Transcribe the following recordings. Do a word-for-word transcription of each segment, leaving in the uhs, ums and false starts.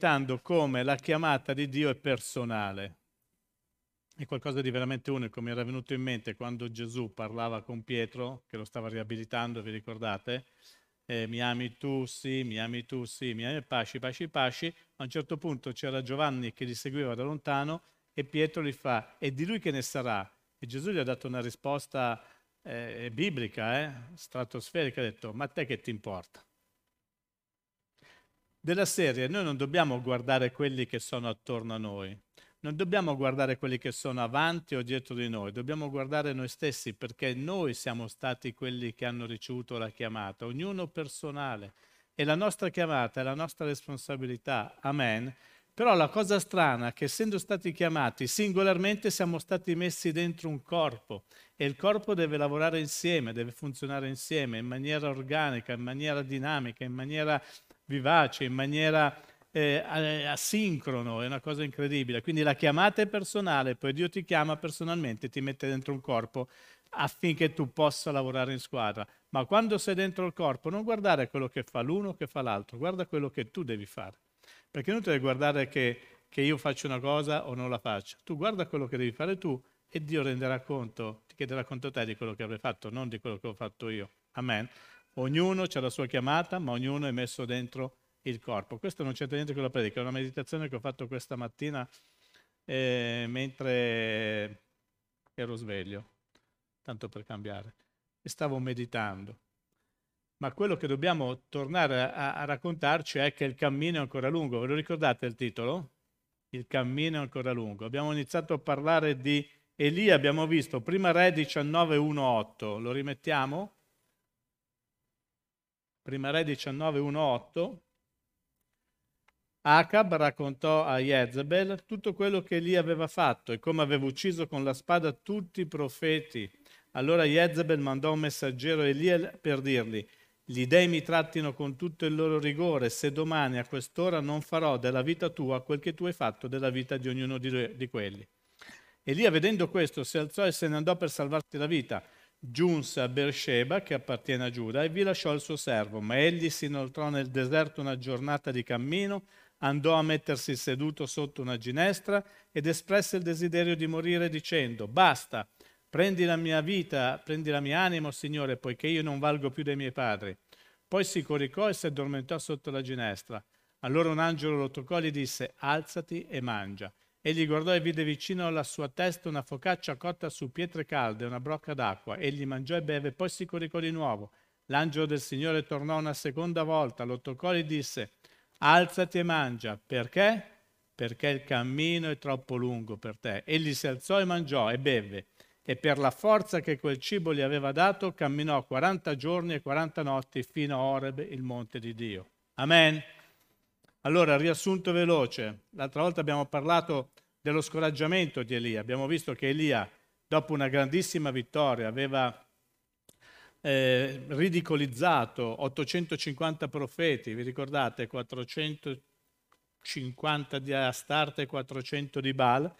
dando come la chiamata di Dio è personale. È qualcosa di veramente unico, mi era venuto in mente quando Gesù parlava con Pietro, che lo stava riabilitando, vi ricordate? Eh, mi ami tu, sì, mi ami tu, sì, mi ami, pasci, pasci, pasci. A un certo punto c'era Giovanni che li seguiva da lontano e Pietro gli fa, e di lui che ne sarà? E Gesù gli ha dato una risposta eh, biblica, eh, stratosferica, ha detto, ma a te che ti importa? Della serie, noi non dobbiamo guardare quelli che sono attorno a noi, non dobbiamo guardare quelli che sono avanti o dietro di noi, dobbiamo guardare noi stessi, perché noi siamo stati quelli che hanno ricevuto la chiamata, ognuno personale, è la nostra chiamata, è la nostra responsabilità, amen. Però la cosa strana è che essendo stati chiamati singolarmente siamo stati messi dentro un corpo e il corpo deve lavorare insieme, deve funzionare insieme in maniera organica, in maniera dinamica, in maniera vivace, in maniera eh, asincrono, è una cosa incredibile. Quindi la chiamata è personale, poi Dio ti chiama personalmente, ti mette dentro un corpo affinché tu possa lavorare in squadra. Ma quando sei dentro il corpo non guardare quello che fa l'uno o che fa l'altro, guarda quello che tu devi fare. Perché non devi guardare che, che io faccio una cosa o non la faccio. Tu guarda quello che devi fare tu e Dio renderà conto, ti chiederà conto a te di quello che avrai fatto, non di quello che ho fatto io. Amen. Ognuno c'ha la sua chiamata, ma ognuno è messo dentro il corpo. Questo non c'entra niente con la predica, è una meditazione che ho fatto questa mattina eh, mentre ero sveglio, tanto per cambiare, e stavo meditando. Ma quello che dobbiamo tornare a, a raccontarci è che il cammino è ancora lungo. Ve lo ricordate il titolo? Il cammino è ancora lungo. Abbiamo iniziato a parlare di Elia, abbiamo visto, prima Re diciannove uno otto, lo rimettiamo? Prima Re diciannove uno otto, Acab raccontò a Jezebel tutto quello che Elia aveva fatto e come aveva ucciso con la spada tutti i profeti. Allora Jezebel mandò un messaggero a Elia per dirgli: gli dèi mi trattino con tutto il loro rigore, se domani a quest'ora non farò della vita tua quel che tu hai fatto della vita di ognuno di, di quelli. Elia, vedendo questo, si alzò e se ne andò per salvarsi la vita. Giunse a Beersheba, che appartiene a Giuda, e vi lasciò il suo servo, ma egli si inoltrò nel deserto una giornata di cammino, andò a mettersi seduto sotto una ginestra ed espresse il desiderio di morire dicendo: basta, prendi la mia vita, prendi la mia anima, Signore, poiché io non valgo più dei miei padri. Poi si coricò e si addormentò sotto la ginestra. Allora un angelo lo toccò e gli disse: alzati e mangia. Egli guardò e vide vicino alla sua testa una focaccia cotta su pietre calde e una brocca d'acqua. Egli mangiò e beve, poi si coricò di nuovo. L'angelo del Signore tornò una seconda volta, lo toccò e gli disse: alzati e mangia. Perché? Perché il cammino è troppo lungo per te. Egli si alzò e mangiò e beve. E per la forza che quel cibo gli aveva dato, camminò quaranta giorni e quaranta notti fino a Oreb, il monte di Dio. Amen. Allora, riassunto veloce, l'altra volta abbiamo parlato dello scoraggiamento di Elia, abbiamo visto che Elia, dopo una grandissima vittoria, aveva eh, ridicolizzato ottocentocinquanta profeti, vi ricordate, quattrocentocinquanta di Astarte e quattrocento di Baal,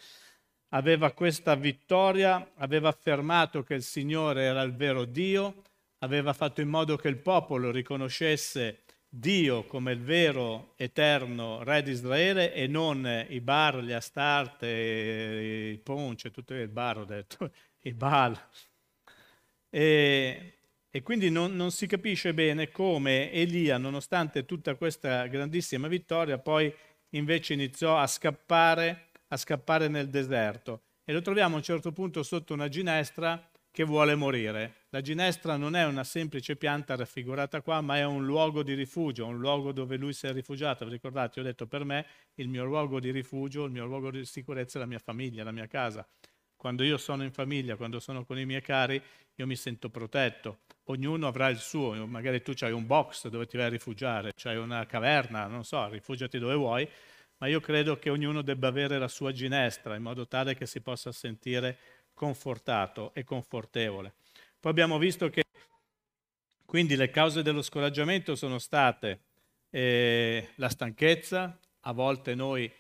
aveva questa vittoria, aveva affermato che il Signore era il vero Dio, aveva fatto in modo che il popolo riconoscesse Dio come il vero eterno re di Israele e non i Bar, gli Astarte, i Ponce, tutto il Bar ho detto, i Baal. E, e quindi non, non si capisce bene come Elia, nonostante tutta questa grandissima vittoria, poi invece iniziò a scappare, a scappare nel deserto. E lo troviamo a un certo punto sotto una ginestra che vuole morire. La ginestra non è una semplice pianta raffigurata qua, ma è un luogo di rifugio, un luogo dove lui si è rifugiato. Vi ricordate? Ho detto, per me il mio luogo di rifugio, il mio luogo di sicurezza è la mia famiglia, la mia casa. Quando io sono in famiglia, quando sono con i miei cari, io mi sento protetto. Ognuno avrà il suo. Magari tu c'hai un box dove ti vai a rifugiare, c'hai una caverna, non so, rifugiati dove vuoi, ma io credo che ognuno debba avere la sua ginestra in modo tale che si possa sentire confortato e confortevole. Poi abbiamo visto che quindi le cause dello scoraggiamento sono state eh, la stanchezza, a volte noi,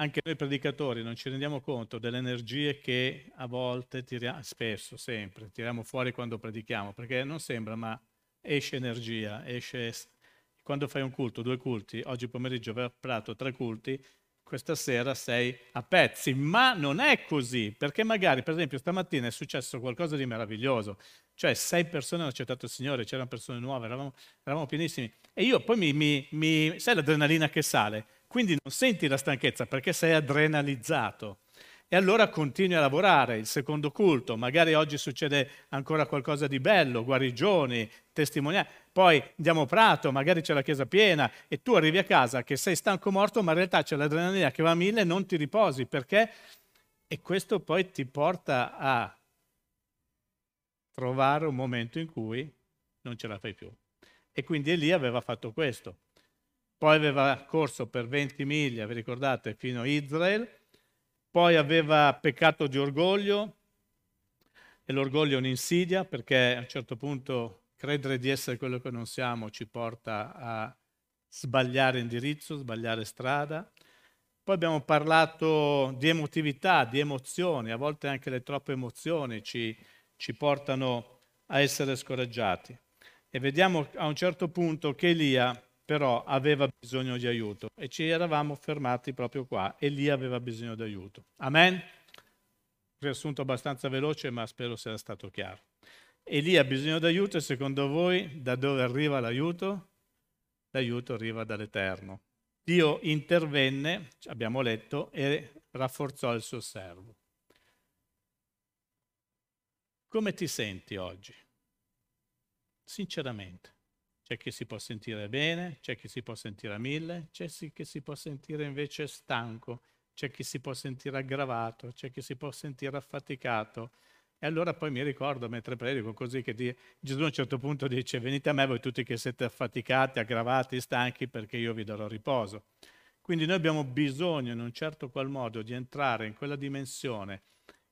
anche noi predicatori, non ci rendiamo conto delle energie che a volte tiriamo, spesso, sempre, tiriamo fuori quando predichiamo, perché non sembra, ma esce energia, esce Quando fai un culto, due culti, oggi pomeriggio aver fatto tre culti, questa sera sei a pezzi. Ma non è così, perché magari, per esempio, stamattina è successo qualcosa di meraviglioso. Cioè sei persone hanno accettato il Signore, c'erano persone nuove, eravamo, eravamo pienissimi. E io poi mi, mi, mi... sai l'adrenalina che sale? Quindi non senti la stanchezza perché sei adrenalizzato. E allora continui a lavorare, il secondo culto, magari oggi succede ancora qualcosa di bello, guarigioni, testimonianze, poi andiamo a Prato, magari c'è la chiesa piena e tu arrivi a casa che sei stanco morto, ma in realtà c'è l'adrenalina che va a mille e non ti riposi, perché? E questo poi ti porta a trovare un momento in cui non ce la fai più. E quindi Elia aveva fatto questo. Poi aveva corso per venti miglia, vi ricordate, fino a Israele. Poi aveva peccato di orgoglio, e l'orgoglio è un'insidia, perché a un certo punto credere di essere quello che non siamo ci porta a sbagliare indirizzo, sbagliare strada. Poi abbiamo parlato di emotività, di emozioni, a volte anche le troppe emozioni ci, ci portano a essere scoraggiati. E vediamo a un certo punto che Elia però aveva bisogno di aiuto, e ci eravamo fermati proprio qua. Elia aveva bisogno di aiuto. Amen? Riassunto abbastanza veloce, ma spero sia stato chiaro. Elia ha bisogno di aiuto, e secondo voi da dove arriva l'aiuto? L'aiuto arriva dall'Eterno. Dio intervenne, abbiamo letto, e rafforzò il suo servo. Come ti senti oggi? Sinceramente. C'è chi si può sentire bene, c'è chi si può sentire a mille, c'è chi si può sentire invece stanco, c'è chi si può sentire aggravato, c'è chi si può sentire affaticato. E allora poi mi ricordo, mentre predico così, che di... Gesù a un certo punto dice: venite a me voi tutti che siete affaticati, aggravati, stanchi, perché io vi darò riposo. Quindi noi abbiamo bisogno in un certo qual modo di entrare in quella dimensione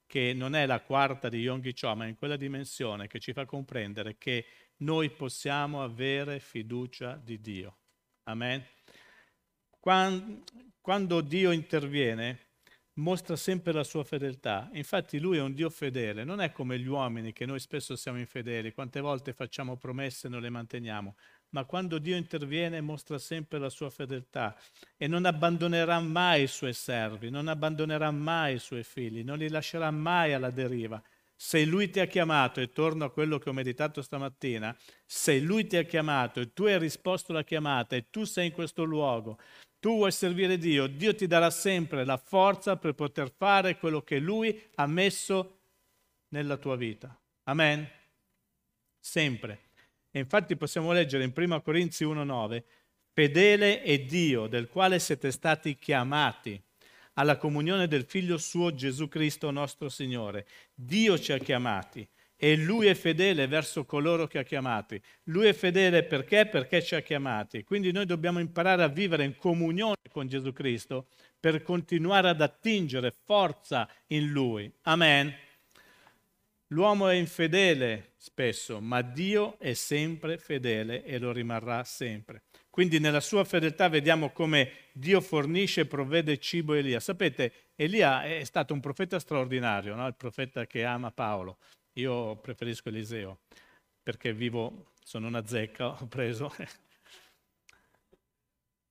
che non è la quarta di Yonggi Cho, ma in quella dimensione che ci fa comprendere che noi possiamo avere fiducia di Dio. Amen? Quando Dio interviene, mostra sempre la sua fedeltà. Infatti Lui è un Dio fedele. Non è come gli uomini, che noi spesso siamo infedeli. Quante volte facciamo promesse e non le manteniamo. Ma quando Dio interviene, mostra sempre la sua fedeltà. E non abbandonerà mai i Suoi servi, non abbandonerà mai i Suoi figli, non li lascerà mai alla deriva. Se Lui ti ha chiamato, e torno a quello che ho meditato stamattina, se Lui ti ha chiamato e tu hai risposto alla chiamata e tu sei in questo luogo, tu vuoi servire Dio, Dio ti darà sempre la forza per poter fare quello che Lui ha messo nella tua vita. Amen? Sempre. E infatti possiamo leggere in primo Corinzi uno nove, fedele è Dio, del quale siete stati chiamati alla comunione del Figlio suo Gesù Cristo nostro Signore. Dio ci ha chiamati e Lui è fedele verso coloro che ha chiamati. Lui è fedele perché? Perché ci ha chiamati. Quindi noi dobbiamo imparare a vivere in comunione con Gesù Cristo per continuare ad attingere forza in Lui. Amen. L'uomo è infedele spesso, ma Dio è sempre fedele e lo rimarrà sempre. Quindi nella sua fedeltà vediamo come Dio fornisce e provvede cibo a Elia. Sapete, Elia è stato un profeta straordinario, no? Il profeta che ama Paolo. Io preferisco Eliseo, perché vivo, sono una zecca, ho preso.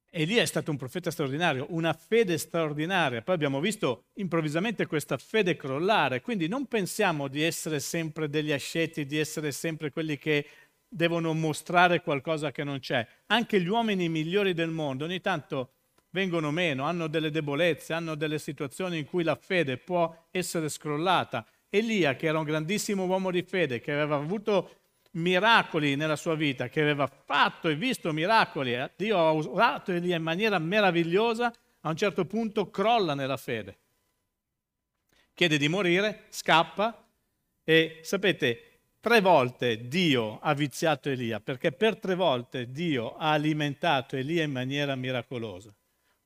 Elia è stato un profeta straordinario, una fede straordinaria. Poi abbiamo visto improvvisamente questa fede crollare. Quindi non pensiamo di essere sempre degli asceti, di essere sempre quelli che devono mostrare qualcosa che non c'è. Anche gli uomini migliori del mondo ogni tanto vengono meno, hanno delle debolezze, hanno delle situazioni in cui la fede può essere scrollata. Elia, che era un grandissimo uomo di fede, che aveva avuto miracoli nella sua vita, che aveva fatto e visto miracoli, Dio ha usato Elia in maniera meravigliosa, a un certo punto crolla nella fede. Chiede di morire, scappa e sapete, tre volte Dio ha viziato Elia, perché per tre volte Dio ha alimentato Elia in maniera miracolosa.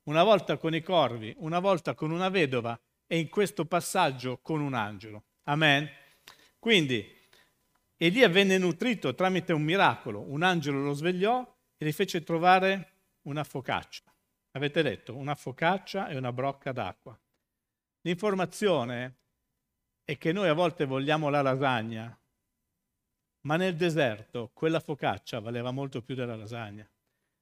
Una volta con i corvi, una volta con una vedova e in questo passaggio con un angelo. Amen? Quindi Elia venne nutrito tramite un miracolo. Un angelo lo svegliò e gli fece trovare una focaccia. Avete letto? Una focaccia e una brocca d'acqua. L'informazione è che noi a volte vogliamo la lasagna, ma nel deserto quella focaccia valeva molto più della lasagna.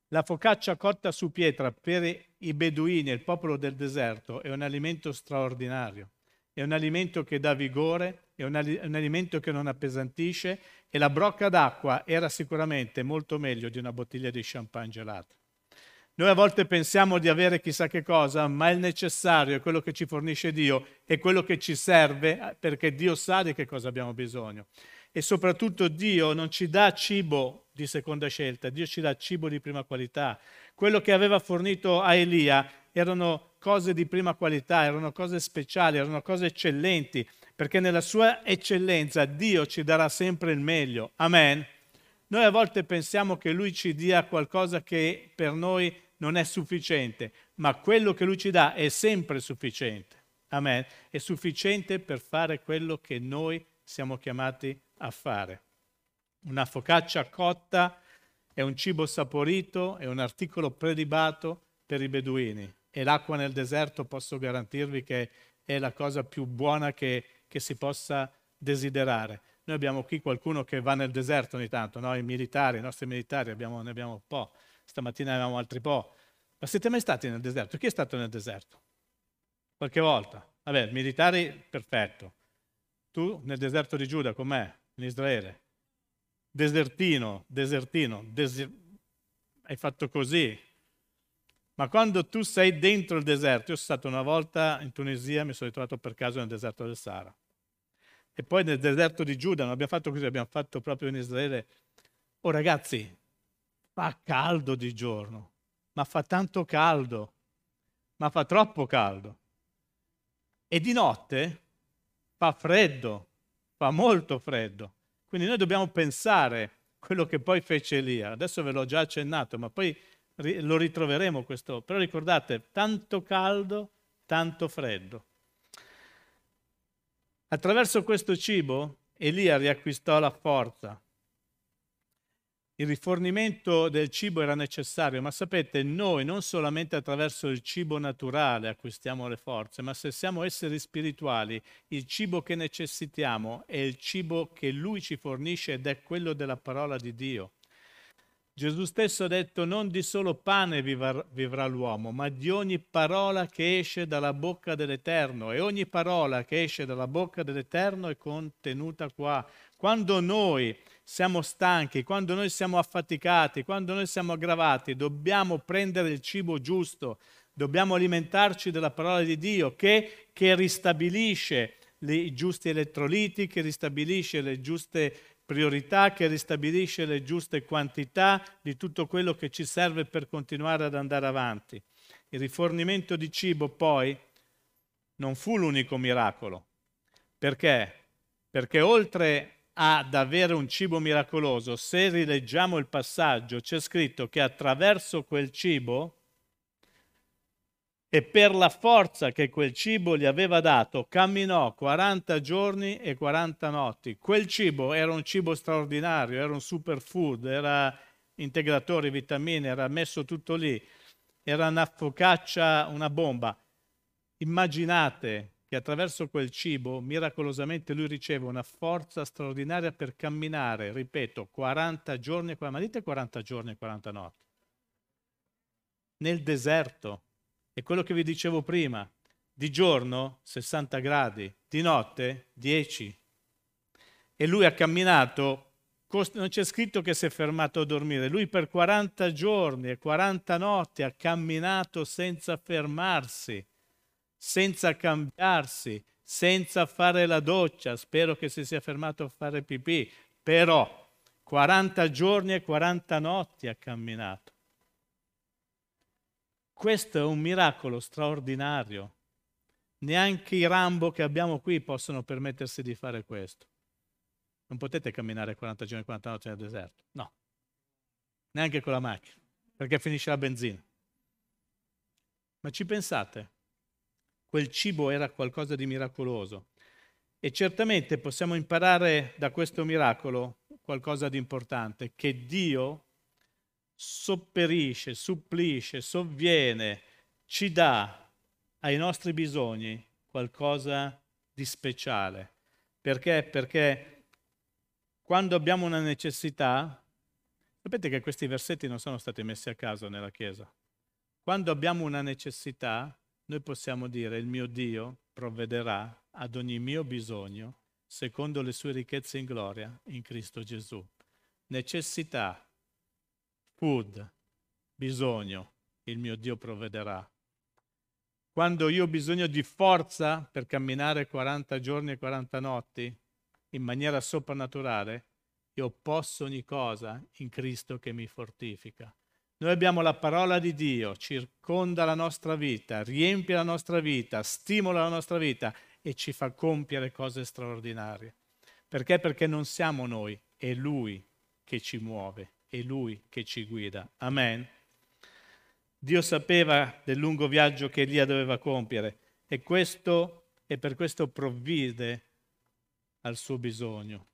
La focaccia cotta su pietra per i beduini, il popolo del deserto, è un alimento straordinario. È un alimento che dà vigore, è un, al- un alimento che non appesantisce, e la brocca d'acqua era sicuramente molto meglio di una bottiglia di champagne gelata. Noi a volte pensiamo di avere chissà che cosa, ma il necessario è quello che ci fornisce Dio, è quello che ci serve, perché Dio sa di che cosa abbiamo bisogno. E soprattutto Dio non ci dà cibo di seconda scelta, Dio ci dà cibo di prima qualità. Quello che aveva fornito a Elia erano cose di prima qualità, erano cose speciali, erano cose eccellenti, perché nella sua eccellenza Dio ci darà sempre il meglio. Amen. Noi a volte pensiamo che Lui ci dia qualcosa che per noi non è sufficiente, ma quello che Lui ci dà è sempre sufficiente. Amen. È sufficiente per fare quello che noi siamo chiamati a fare. Una focaccia cotta è un cibo saporito, è un articolo prelibato per i beduini. E l'acqua nel deserto posso garantirvi che è la cosa più buona che, che si possa desiderare. Noi abbiamo qui qualcuno che va nel deserto ogni tanto, no? I militari, i nostri militari, abbiamo, ne abbiamo un po', stamattina ne avevamo altri po'. Ma siete mai stati nel deserto? Chi è stato nel deserto? Qualche volta? Vabbè, militari, perfetto. Tu nel deserto di Giuda con me, in Israele. Desertino, desertino, deser... hai fatto così. Ma quando tu sei dentro il deserto, io sono stato una volta in Tunisia, mi sono ritrovato per caso nel deserto del Sahara. E poi nel deserto di Giuda, non abbiamo fatto così, abbiamo fatto proprio in Israele. Oh ragazzi, fa caldo di giorno, ma fa tanto caldo, ma fa troppo caldo. E di notte fa freddo, fa molto freddo. Quindi noi dobbiamo pensare quello che poi fece Elia. Adesso ve l'ho già accennato, ma poi lo ritroveremo questo, però ricordate, tanto caldo, tanto freddo. Attraverso questo cibo Elia riacquistò la forza. Il rifornimento del cibo era necessario, ma sapete, noi non solamente attraverso il cibo naturale acquistiamo le forze, ma se siamo esseri spirituali, il cibo che necessitiamo è il cibo che Lui ci fornisce ed è quello della parola di Dio. Gesù stesso ha detto: non di solo pane vivrà l'uomo, ma di ogni parola che esce dalla bocca dell'Eterno. E ogni parola che esce dalla bocca dell'Eterno è contenuta qua. Quando noi siamo stanchi, quando noi siamo affaticati, quando noi siamo aggravati, dobbiamo prendere il cibo giusto, dobbiamo alimentarci della parola di Dio che, che ristabilisce i giusti elettroliti, che ristabilisce le giuste priorità, che ristabilisce le giuste quantità di tutto quello che ci serve per continuare ad andare avanti. Il rifornimento di cibo poi non fu l'unico miracolo. Perché? Perché oltre ad avere un cibo miracoloso, se rileggiamo il passaggio, c'è scritto che attraverso quel cibo e per la forza che quel cibo gli aveva dato, camminò quaranta giorni e quaranta notti. Quel cibo era un cibo straordinario, era un superfood, era integratore, vitamine, era messo tutto lì, era una focaccia, una bomba. Immaginate che attraverso quel cibo, miracolosamente, lui riceve una forza straordinaria per camminare, ripeto, quaranta giorni e quaranta notti. Ma dite quaranta giorni e quaranta notti. Nel deserto. È quello che vi dicevo prima, di giorno sessanta gradi, di notte dieci. E lui ha camminato, non c'è scritto che si è fermato a dormire, lui per quaranta giorni e quaranta notti ha camminato senza fermarsi, senza cambiarsi, senza fare la doccia, spero che si sia fermato a fare pipì, però quaranta giorni e quaranta notti ha camminato. Questo è un miracolo straordinario. Neanche i Rambo che abbiamo qui possono permettersi di fare questo. Non potete camminare quaranta giorni e quaranta notti nel deserto, no. Neanche con la macchina, perché finisce la benzina. Ma ci pensate? Quel cibo era qualcosa di miracoloso. E certamente possiamo imparare da questo miracolo qualcosa di importante, che Dio sopperisce, supplisce, sovviene, ci dà ai nostri bisogni qualcosa di speciale. Perché? Perché quando abbiamo una necessità, Sapete che questi versetti non sono stati messi a caso nella Chiesa. Quando abbiamo una necessità, noi possiamo dire: il mio Dio provvederà ad ogni mio bisogno secondo le sue ricchezze in gloria in Cristo Gesù. Necessità, food, bisogno, il mio Dio provvederà. Quando io ho bisogno di forza per camminare quaranta giorni e quaranta notti in maniera soprannaturale, io posso ogni cosa in Cristo che mi fortifica. Noi abbiamo la parola di Dio, circonda la nostra vita, riempie la nostra vita, stimola la nostra vita e ci fa compiere cose straordinarie. Perché? Perché non siamo noi, è Lui che ci muove, è Lui che ci guida. Amen. Dio sapeva del lungo viaggio che Elia doveva compiere e, questo, e per questo provvide al suo bisogno.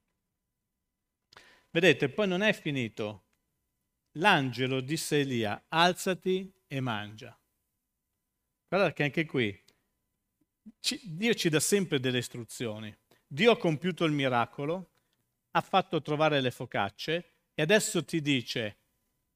Vedete, poi non è finito. L'angelo disse a Elia: alzati e mangia. Guarda che anche qui ci, Dio ci dà sempre delle istruzioni. Dio ha compiuto il miracolo, ha fatto trovare le focacce e adesso ti dice: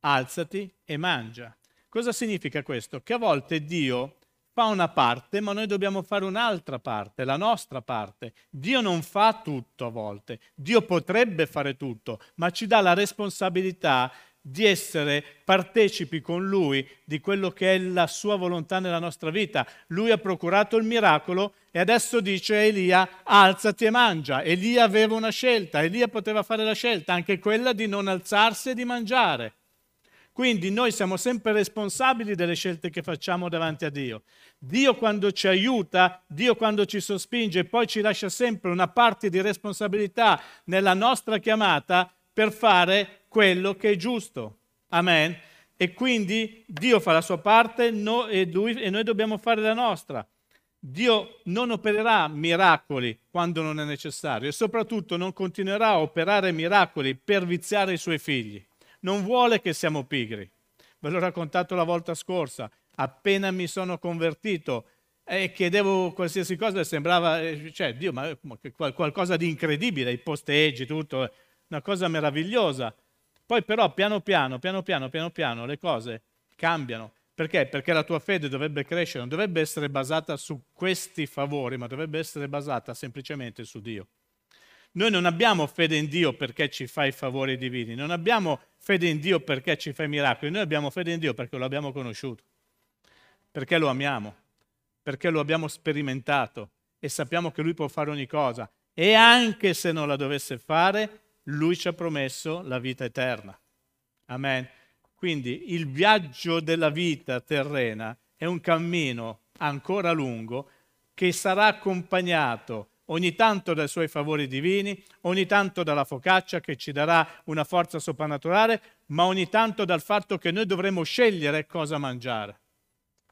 alzati e mangia. Cosa significa questo? Che a volte Dio fa una parte, ma noi dobbiamo fare un'altra parte, la nostra parte. Dio non fa tutto a volte. Dio potrebbe fare tutto, ma ci dà la responsabilità di essere partecipi con Lui di quello che è la sua volontà nella nostra vita. Lui ha procurato il miracolo e adesso dice a Elia: alzati e mangia. Elia aveva una scelta, Elia poteva fare la scelta, anche quella di non alzarsi e di mangiare. Quindi noi siamo sempre responsabili delle scelte che facciamo davanti a Dio. Dio quando ci aiuta, Dio quando ci sospinge, poi ci lascia sempre una parte di responsabilità nella nostra chiamata per fare quello che è giusto. Amen. E quindi Dio fa la sua parte no, e, lui, e noi dobbiamo fare la nostra. Dio non opererà miracoli quando non è necessario e soprattutto non continuerà a operare miracoli per viziare i suoi figli. Non vuole che siamo pigri. Ve l'ho raccontato la volta scorsa. Appena mi sono convertito e chiedevo qualsiasi cosa, sembrava, cioè, Dio, ma qualcosa di incredibile, i posteggi, tutto, una cosa meravigliosa. Poi però piano piano, piano piano, piano piano le cose cambiano. Perché? Perché la tua fede dovrebbe crescere, non dovrebbe essere basata su questi favori, ma dovrebbe essere basata semplicemente su Dio. Noi non abbiamo fede in Dio perché ci fa i favori divini, non abbiamo fede in Dio perché ci fa i miracoli, noi abbiamo fede in Dio perché lo abbiamo conosciuto, perché lo amiamo, perché lo abbiamo sperimentato e sappiamo che Lui può fare ogni cosa. E anche se non la dovesse fare, Lui ci ha promesso la vita eterna. Amen. Quindi il viaggio della vita terrena è un cammino ancora lungo che sarà accompagnato ogni tanto dai suoi favori divini, ogni tanto dalla focaccia che ci darà una forza soprannaturale, ma ogni tanto dal fatto che noi dovremo scegliere cosa mangiare.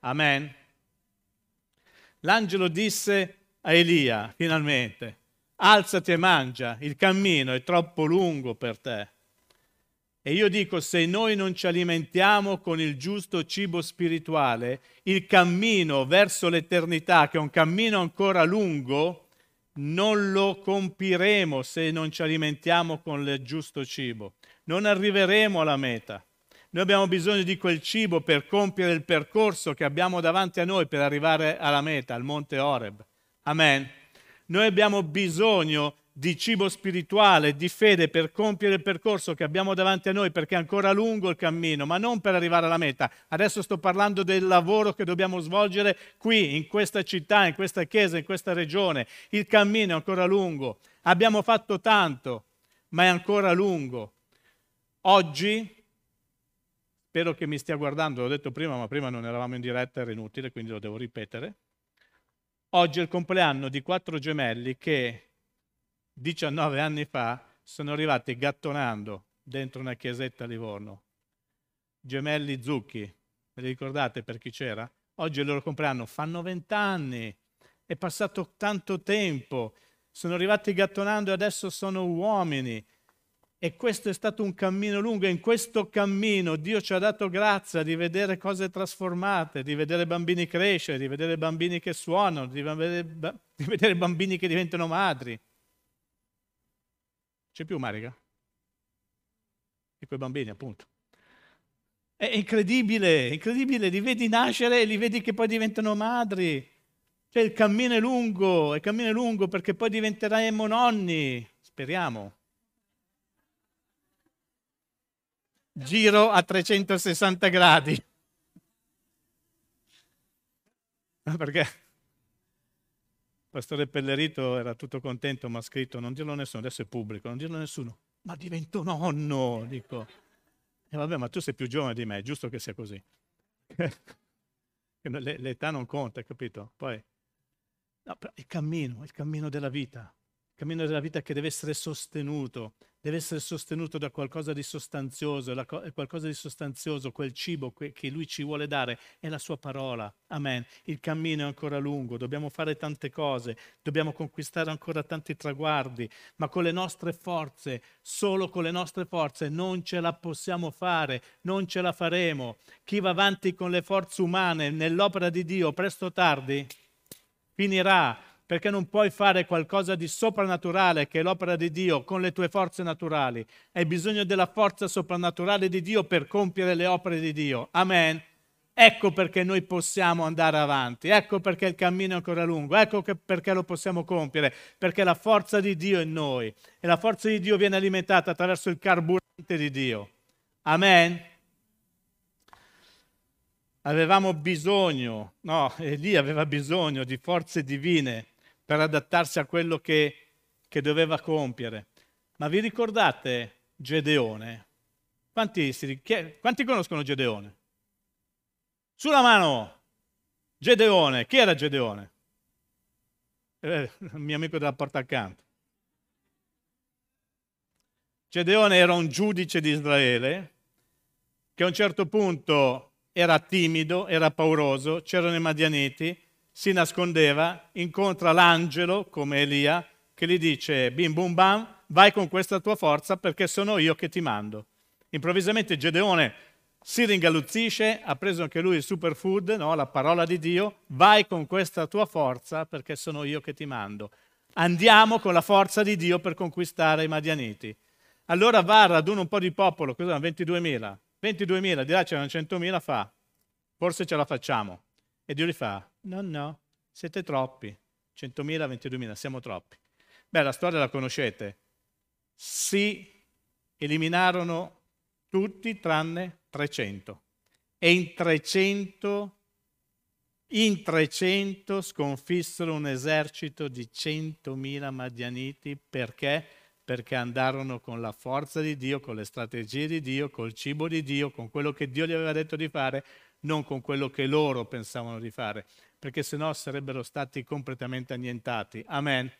Amen. L'angelo disse a Elia, finalmente: alzati e mangia, il cammino è troppo lungo per te. E io dico, se noi non ci alimentiamo con il giusto cibo spirituale, il cammino verso l'eternità, che è un cammino ancora lungo, non lo compiremo se non ci alimentiamo con il giusto cibo. Non arriveremo alla meta. Noi abbiamo bisogno di quel cibo per compiere il percorso che abbiamo davanti a noi per arrivare alla meta, al monte Oreb. Amen. Noi abbiamo bisogno di cibo spirituale, di fede per compiere il percorso che abbiamo davanti a noi, perché è ancora lungo il cammino, ma non per arrivare alla meta. Adesso sto parlando del lavoro che dobbiamo svolgere qui, in questa città, in questa chiesa, in questa regione. Il cammino è ancora lungo. Abbiamo fatto tanto, ma è ancora lungo. Oggi, spero che mi stia guardando, l'ho detto prima, ma prima non eravamo in diretta, era inutile, quindi lo devo ripetere. Oggi è il compleanno di quattro gemelli che diciannove anni fa sono arrivati gattonando dentro una chiesetta a Livorno. Gemelli Zucchi, ve li ricordate per chi c'era? Oggi è il loro compleanno, fanno vent'anni, è passato tanto tempo, sono arrivati gattonando e adesso sono uomini. E questo è stato un cammino lungo e in questo cammino Dio ci ha dato grazia di vedere cose trasformate, di vedere bambini crescere, di vedere bambini che suonano, di vedere, di vedere bambini che diventano madri. C'è più Marika? di quei bambini, appunto. È incredibile, incredibile, li vedi nascere e li vedi che poi diventano madri. Cioè il cammino è lungo, il cammino è lungo perché poi diventeremo nonni, speriamo. Giro a trecentosessanta gradi. Ma perché? Il pastore Pellerito era tutto contento, ma ha scritto, non dirlo a nessuno, adesso è pubblico, non dirlo a nessuno. Ma divento nonno, dico. E vabbè, ma tu sei più giovane di me, è giusto che sia così. L'età non conta, capito? Poi no, il cammino, il cammino della vita, il cammino della vita che deve essere sostenuto, deve essere sostenuto da qualcosa di sostanzioso, la co- qualcosa di sostanzioso, quel cibo que- che Lui ci vuole dare è la Sua parola. Amen. Il cammino è ancora lungo, dobbiamo fare tante cose, dobbiamo conquistare ancora tanti traguardi, ma con le nostre forze, solo con le nostre forze, non ce la possiamo fare, non ce la faremo. Chi va avanti con le forze umane nell'opera di Dio, presto o tardi, finirà. Perché non puoi fare qualcosa di soprannaturale, che è l'opera di Dio, con le tue forze naturali. Hai bisogno della forza soprannaturale di Dio per compiere le opere di Dio. Amen. Ecco perché noi possiamo andare avanti, ecco perché il cammino è ancora lungo, ecco che perché lo possiamo compiere, perché la forza di Dio è in noi e la forza di Dio viene alimentata attraverso il carburante di Dio. Amen. Avevamo bisogno, no, Elia aveva bisogno di forze divine per adattarsi a quello che, che doveva compiere. Ma vi ricordate Gedeone? Quanti, si, chi, quanti conoscono Gedeone? Sulla mano! Gedeone! Chi era Gedeone? Eh, il mio amico della porta accanto. Gedeone era un giudice di Israele che a un certo punto era timido, era pauroso, c'erano i Madianiti, si nascondeva, incontra l'angelo, come Elia, che gli dice bim bum bam, vai con questa tua forza perché sono io che ti mando. Improvvisamente Gedeone si ringalluzzisce, ha preso anche lui il superfood, no? La parola di Dio, vai con questa tua forza perché sono io che ti mando. Andiamo con la forza di Dio per conquistare i Madianiti. Allora va, raduna un po' di popolo, cos'erano ventiduemila? ventiduemila, di là c'erano centomila, fa, forse ce la facciamo. E Dio gli fa, no, no, siete troppi, centomila, ventiduemila, siamo troppi. Beh, la storia la conoscete. Si eliminarono tutti tranne trecento. E in trecento, in trecento sconfissero un esercito di centomila Madianiti. Perché? Perché andarono con la forza di Dio, con le strategie di Dio, col cibo di Dio, con quello che Dio gli aveva detto di fare, non con quello che loro pensavano di fare, perché sennò sarebbero stati completamente annientati. Amen.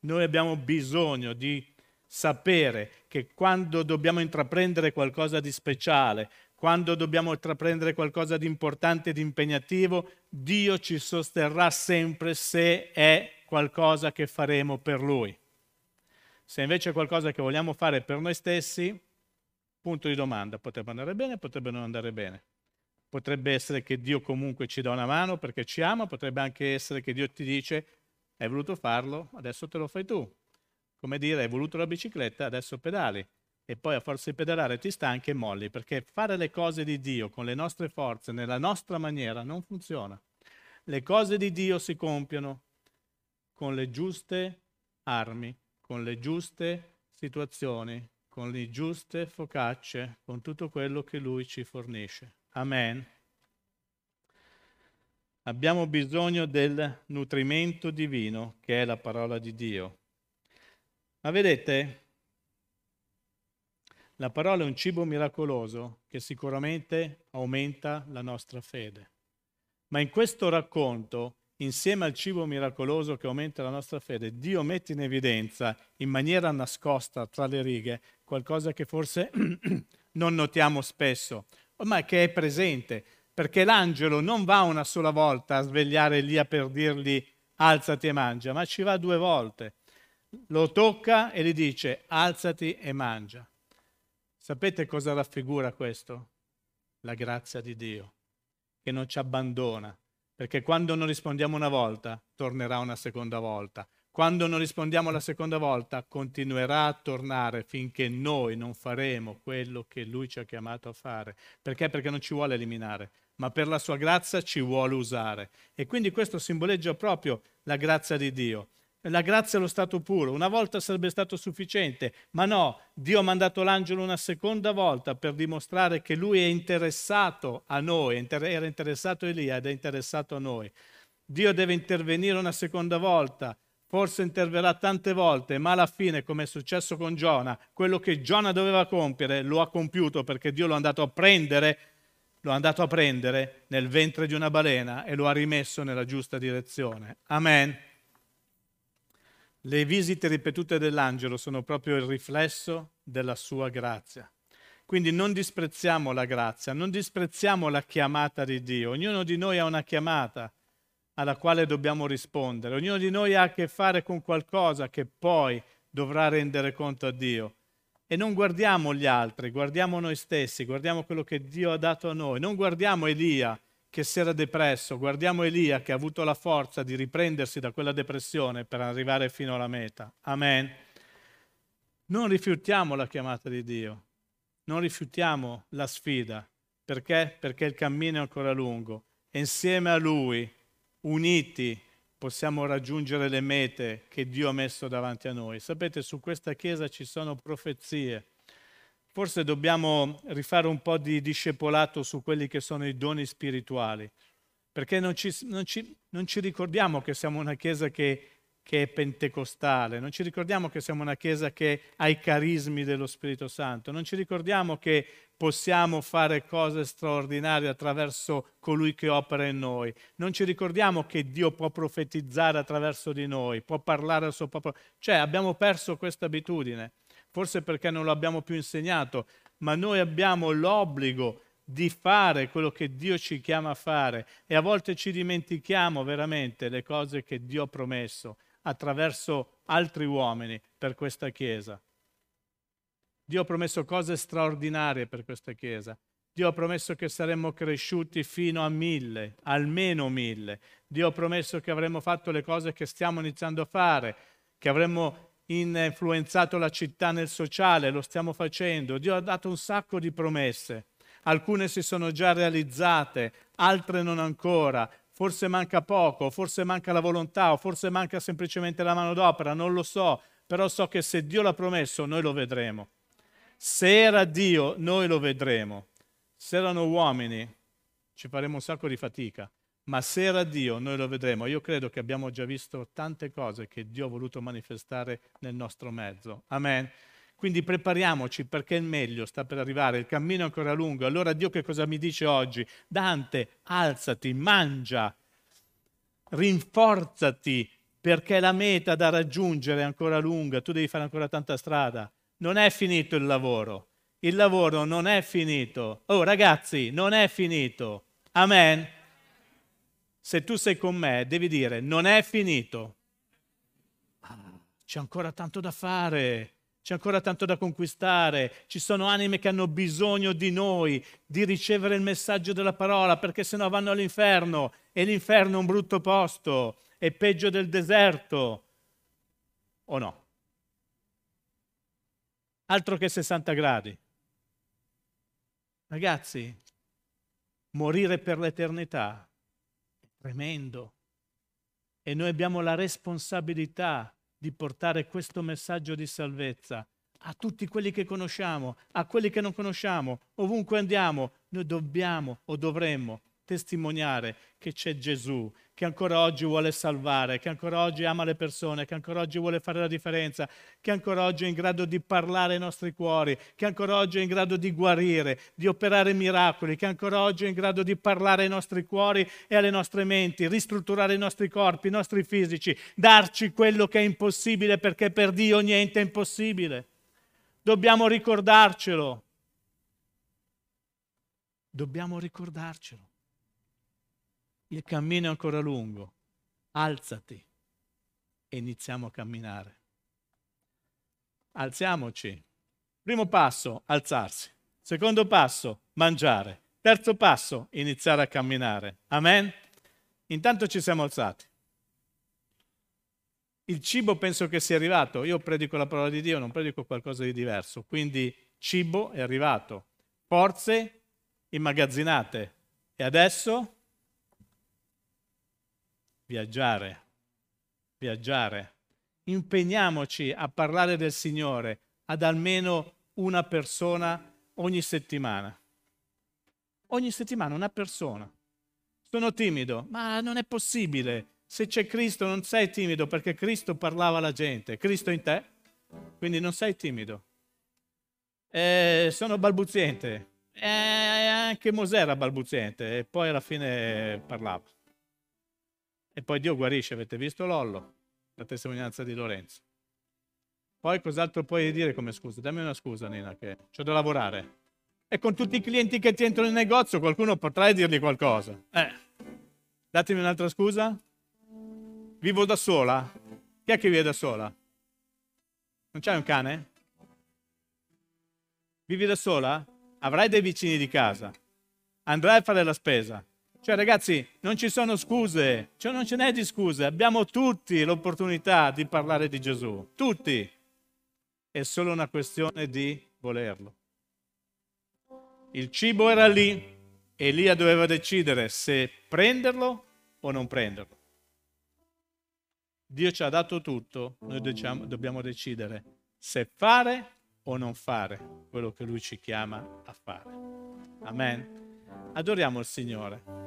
Noi abbiamo bisogno di sapere che quando dobbiamo intraprendere qualcosa di speciale, quando dobbiamo intraprendere qualcosa di importante e di impegnativo, Dio ci sosterrà sempre se è qualcosa che faremo per Lui. Se invece è qualcosa che vogliamo fare per noi stessi, punto di domanda, potrebbe andare bene, potrebbe non andare bene. Potrebbe essere che Dio comunque ci dà una mano perché ci ama, potrebbe anche essere che Dio ti dice hai voluto farlo, adesso te lo fai tu. Come dire, hai voluto la bicicletta, adesso pedali. E poi a forza di pedalare ti stanchi e molli, perché fare le cose di Dio con le nostre forze, nella nostra maniera, non funziona. Le cose di Dio si compiono con le giuste armi, con le giuste situazioni, con le giuste focacce, con tutto quello che Lui ci fornisce. Amen. Abbiamo bisogno del nutrimento divino, che è la parola di Dio. Ma vedete, la parola è un cibo miracoloso che sicuramente aumenta la nostra fede. Ma in questo racconto, insieme al cibo miracoloso che aumenta la nostra fede, Dio mette in evidenza, in maniera nascosta tra le righe, qualcosa che forse non notiamo spesso, ma che è presente, perché l'angelo non va una sola volta a svegliare Elia per dirgli alzati e mangia, ma ci va due volte. Lo tocca e gli dice alzati e mangia. Sapete cosa raffigura questo? La grazia di Dio, che non ci abbandona. Perché quando non rispondiamo una volta, tornerà una seconda volta. Quando non rispondiamo la seconda volta, continuerà a tornare finché noi non faremo quello che Lui ci ha chiamato a fare. Perché? Perché non ci vuole eliminare, ma per la sua grazia ci vuole usare. E quindi questo simboleggia proprio la grazia di Dio. La grazia è lo stato puro. Una volta sarebbe stato sufficiente, ma no, Dio ha mandato l'angelo una seconda volta per dimostrare che Lui è interessato a noi, inter- era interessato a Elia ed è interessato a noi. Dio deve intervenire una seconda volta, forse interverrà tante volte, ma alla fine, come è successo con Giona, quello che Giona doveva compiere lo ha compiuto, perché Dio lo è andato a prendere, lo è andato a prendere nel ventre di una balena e lo ha rimesso nella giusta direzione. Amen. Le visite ripetute dell'angelo sono proprio il riflesso della sua grazia. Quindi non disprezziamo la grazia, non disprezziamo la chiamata di Dio. Ognuno di noi ha una chiamata alla quale dobbiamo rispondere. Ognuno di noi ha a che fare con qualcosa che poi dovrà rendere conto a Dio. E non guardiamo gli altri, guardiamo noi stessi, guardiamo quello che Dio ha dato a noi. Non guardiamo Elia che si era depresso, guardiamo Elia che ha avuto la forza di riprendersi da quella depressione per arrivare fino alla meta. Amen. Non rifiutiamo la chiamata di Dio, non rifiutiamo la sfida. Perché? Perché il cammino è ancora lungo e insieme a Lui, uniti, possiamo raggiungere le mete che Dio ha messo davanti a noi. Sapete, su questa Chiesa ci sono profezie. Forse dobbiamo rifare un po' di discepolato su quelli che sono i doni spirituali, perché non ci, non ci, non ci ricordiamo che siamo una Chiesa che, che è pentecostale, non ci ricordiamo che siamo una Chiesa che ha i carismi dello Spirito Santo, non ci ricordiamo che possiamo fare cose straordinarie attraverso colui che opera in noi, non ci ricordiamo che Dio può profetizzare attraverso di noi, può parlare al suo popolo. Cioè abbiamo perso questa abitudine. Forse perché non lo abbiamo più insegnato, ma noi abbiamo l'obbligo di fare quello che Dio ci chiama a fare e a volte ci dimentichiamo veramente le cose che Dio ha promesso attraverso altri uomini per questa Chiesa. Dio ha promesso cose straordinarie per questa Chiesa. Dio ha promesso che saremmo cresciuti fino a mille, almeno mille. Dio ha promesso che avremmo fatto le cose che stiamo iniziando a fare, che avremmo influenzato la città nel sociale, lo stiamo facendo. Dio ha dato un sacco di promesse, alcune si sono già realizzate, altre non ancora, forse manca poco, forse manca la volontà o forse manca semplicemente la manodopera, non lo so, però so che se Dio l'ha promesso noi lo vedremo. Se era Dio noi lo vedremo, se erano uomini ci faremo un sacco di fatica, ma se era Dio noi lo vedremo. Io credo che abbiamo già visto tante cose che Dio ha voluto manifestare nel nostro mezzo. Amen. Quindi prepariamoci, perché il meglio sta per arrivare, il cammino è ancora lungo. Allora Dio che cosa mi dice oggi? Dante, alzati, mangia, rinforzati, perché la meta da raggiungere è ancora lunga, tu devi fare ancora tanta strada. Non è finito il lavoro, il lavoro non è finito. Oh ragazzi, non è finito. Amen. Se tu sei con me, devi dire, non è finito. Ah, c'è ancora tanto da fare, c'è ancora tanto da conquistare, ci sono anime che hanno bisogno di noi, di ricevere il messaggio della parola, perché sennò vanno all'inferno, e l'inferno è un brutto posto, è peggio del deserto, o no? Altro che sessanta gradi. Ragazzi, morire per l'eternità tremendo, e noi abbiamo la responsabilità di portare questo messaggio di salvezza a tutti quelli che conosciamo, a quelli che non conosciamo, ovunque andiamo. Noi dobbiamo o dovremmo testimoniare che c'è Gesù, che ancora oggi vuole salvare, che ancora oggi ama le persone, che ancora oggi vuole fare la differenza, che ancora oggi è in grado di parlare ai nostri cuori, che ancora oggi è in grado di guarire, di operare miracoli, che ancora oggi è in grado di parlare ai nostri cuori e alle nostre menti, ristrutturare i nostri corpi, i nostri fisici, darci quello che è impossibile, perché per Dio niente è impossibile. Dobbiamo ricordarcelo. Dobbiamo ricordarcelo. Il cammino è ancora lungo, alzati e iniziamo a camminare. Alziamoci. Primo passo, alzarsi. Secondo passo, mangiare. Terzo passo, iniziare a camminare. Amen? Intanto ci siamo alzati. Il cibo penso che sia arrivato. Io predico la parola di Dio, non predico qualcosa di diverso. Quindi cibo è arrivato, forze immagazzinate. E adesso? Viaggiare, viaggiare. Impegniamoci a parlare del Signore ad almeno una persona ogni settimana. Ogni settimana una persona. Sono timido, ma non è possibile. Se c'è Cristo non sei timido, perché Cristo parlava alla gente. Cristo in te, quindi non sei timido. Eh, sono balbuziente. Eh, anche Mosè era balbuziente e poi alla fine parlava. E poi Dio guarisce, avete visto Lollo, la testimonianza di Lorenzo. Poi cos'altro puoi dire come scusa? Dammi una scusa, Nina, che c'ho da lavorare. E con tutti i clienti che ti entrano in negozio qualcuno potrà dirgli qualcosa. Eh, datemi un'altra scusa. Vivo da sola? Chi è che vive da sola? Non c'hai un cane? Vivi da sola? Avrai dei vicini di casa. Andrai a fare la spesa. Cioè ragazzi, non ci sono scuse, cioè, non ce n'è di scuse. Abbiamo tutti l'opportunità di parlare di Gesù. Tutti. È solo una questione di volerlo. Il cibo era lì. Elia doveva decidere se prenderlo o non prenderlo. Dio ci ha dato tutto, noi diciamo, dobbiamo decidere se fare o non fare quello che Lui ci chiama a fare. Amen. Adoriamo il Signore.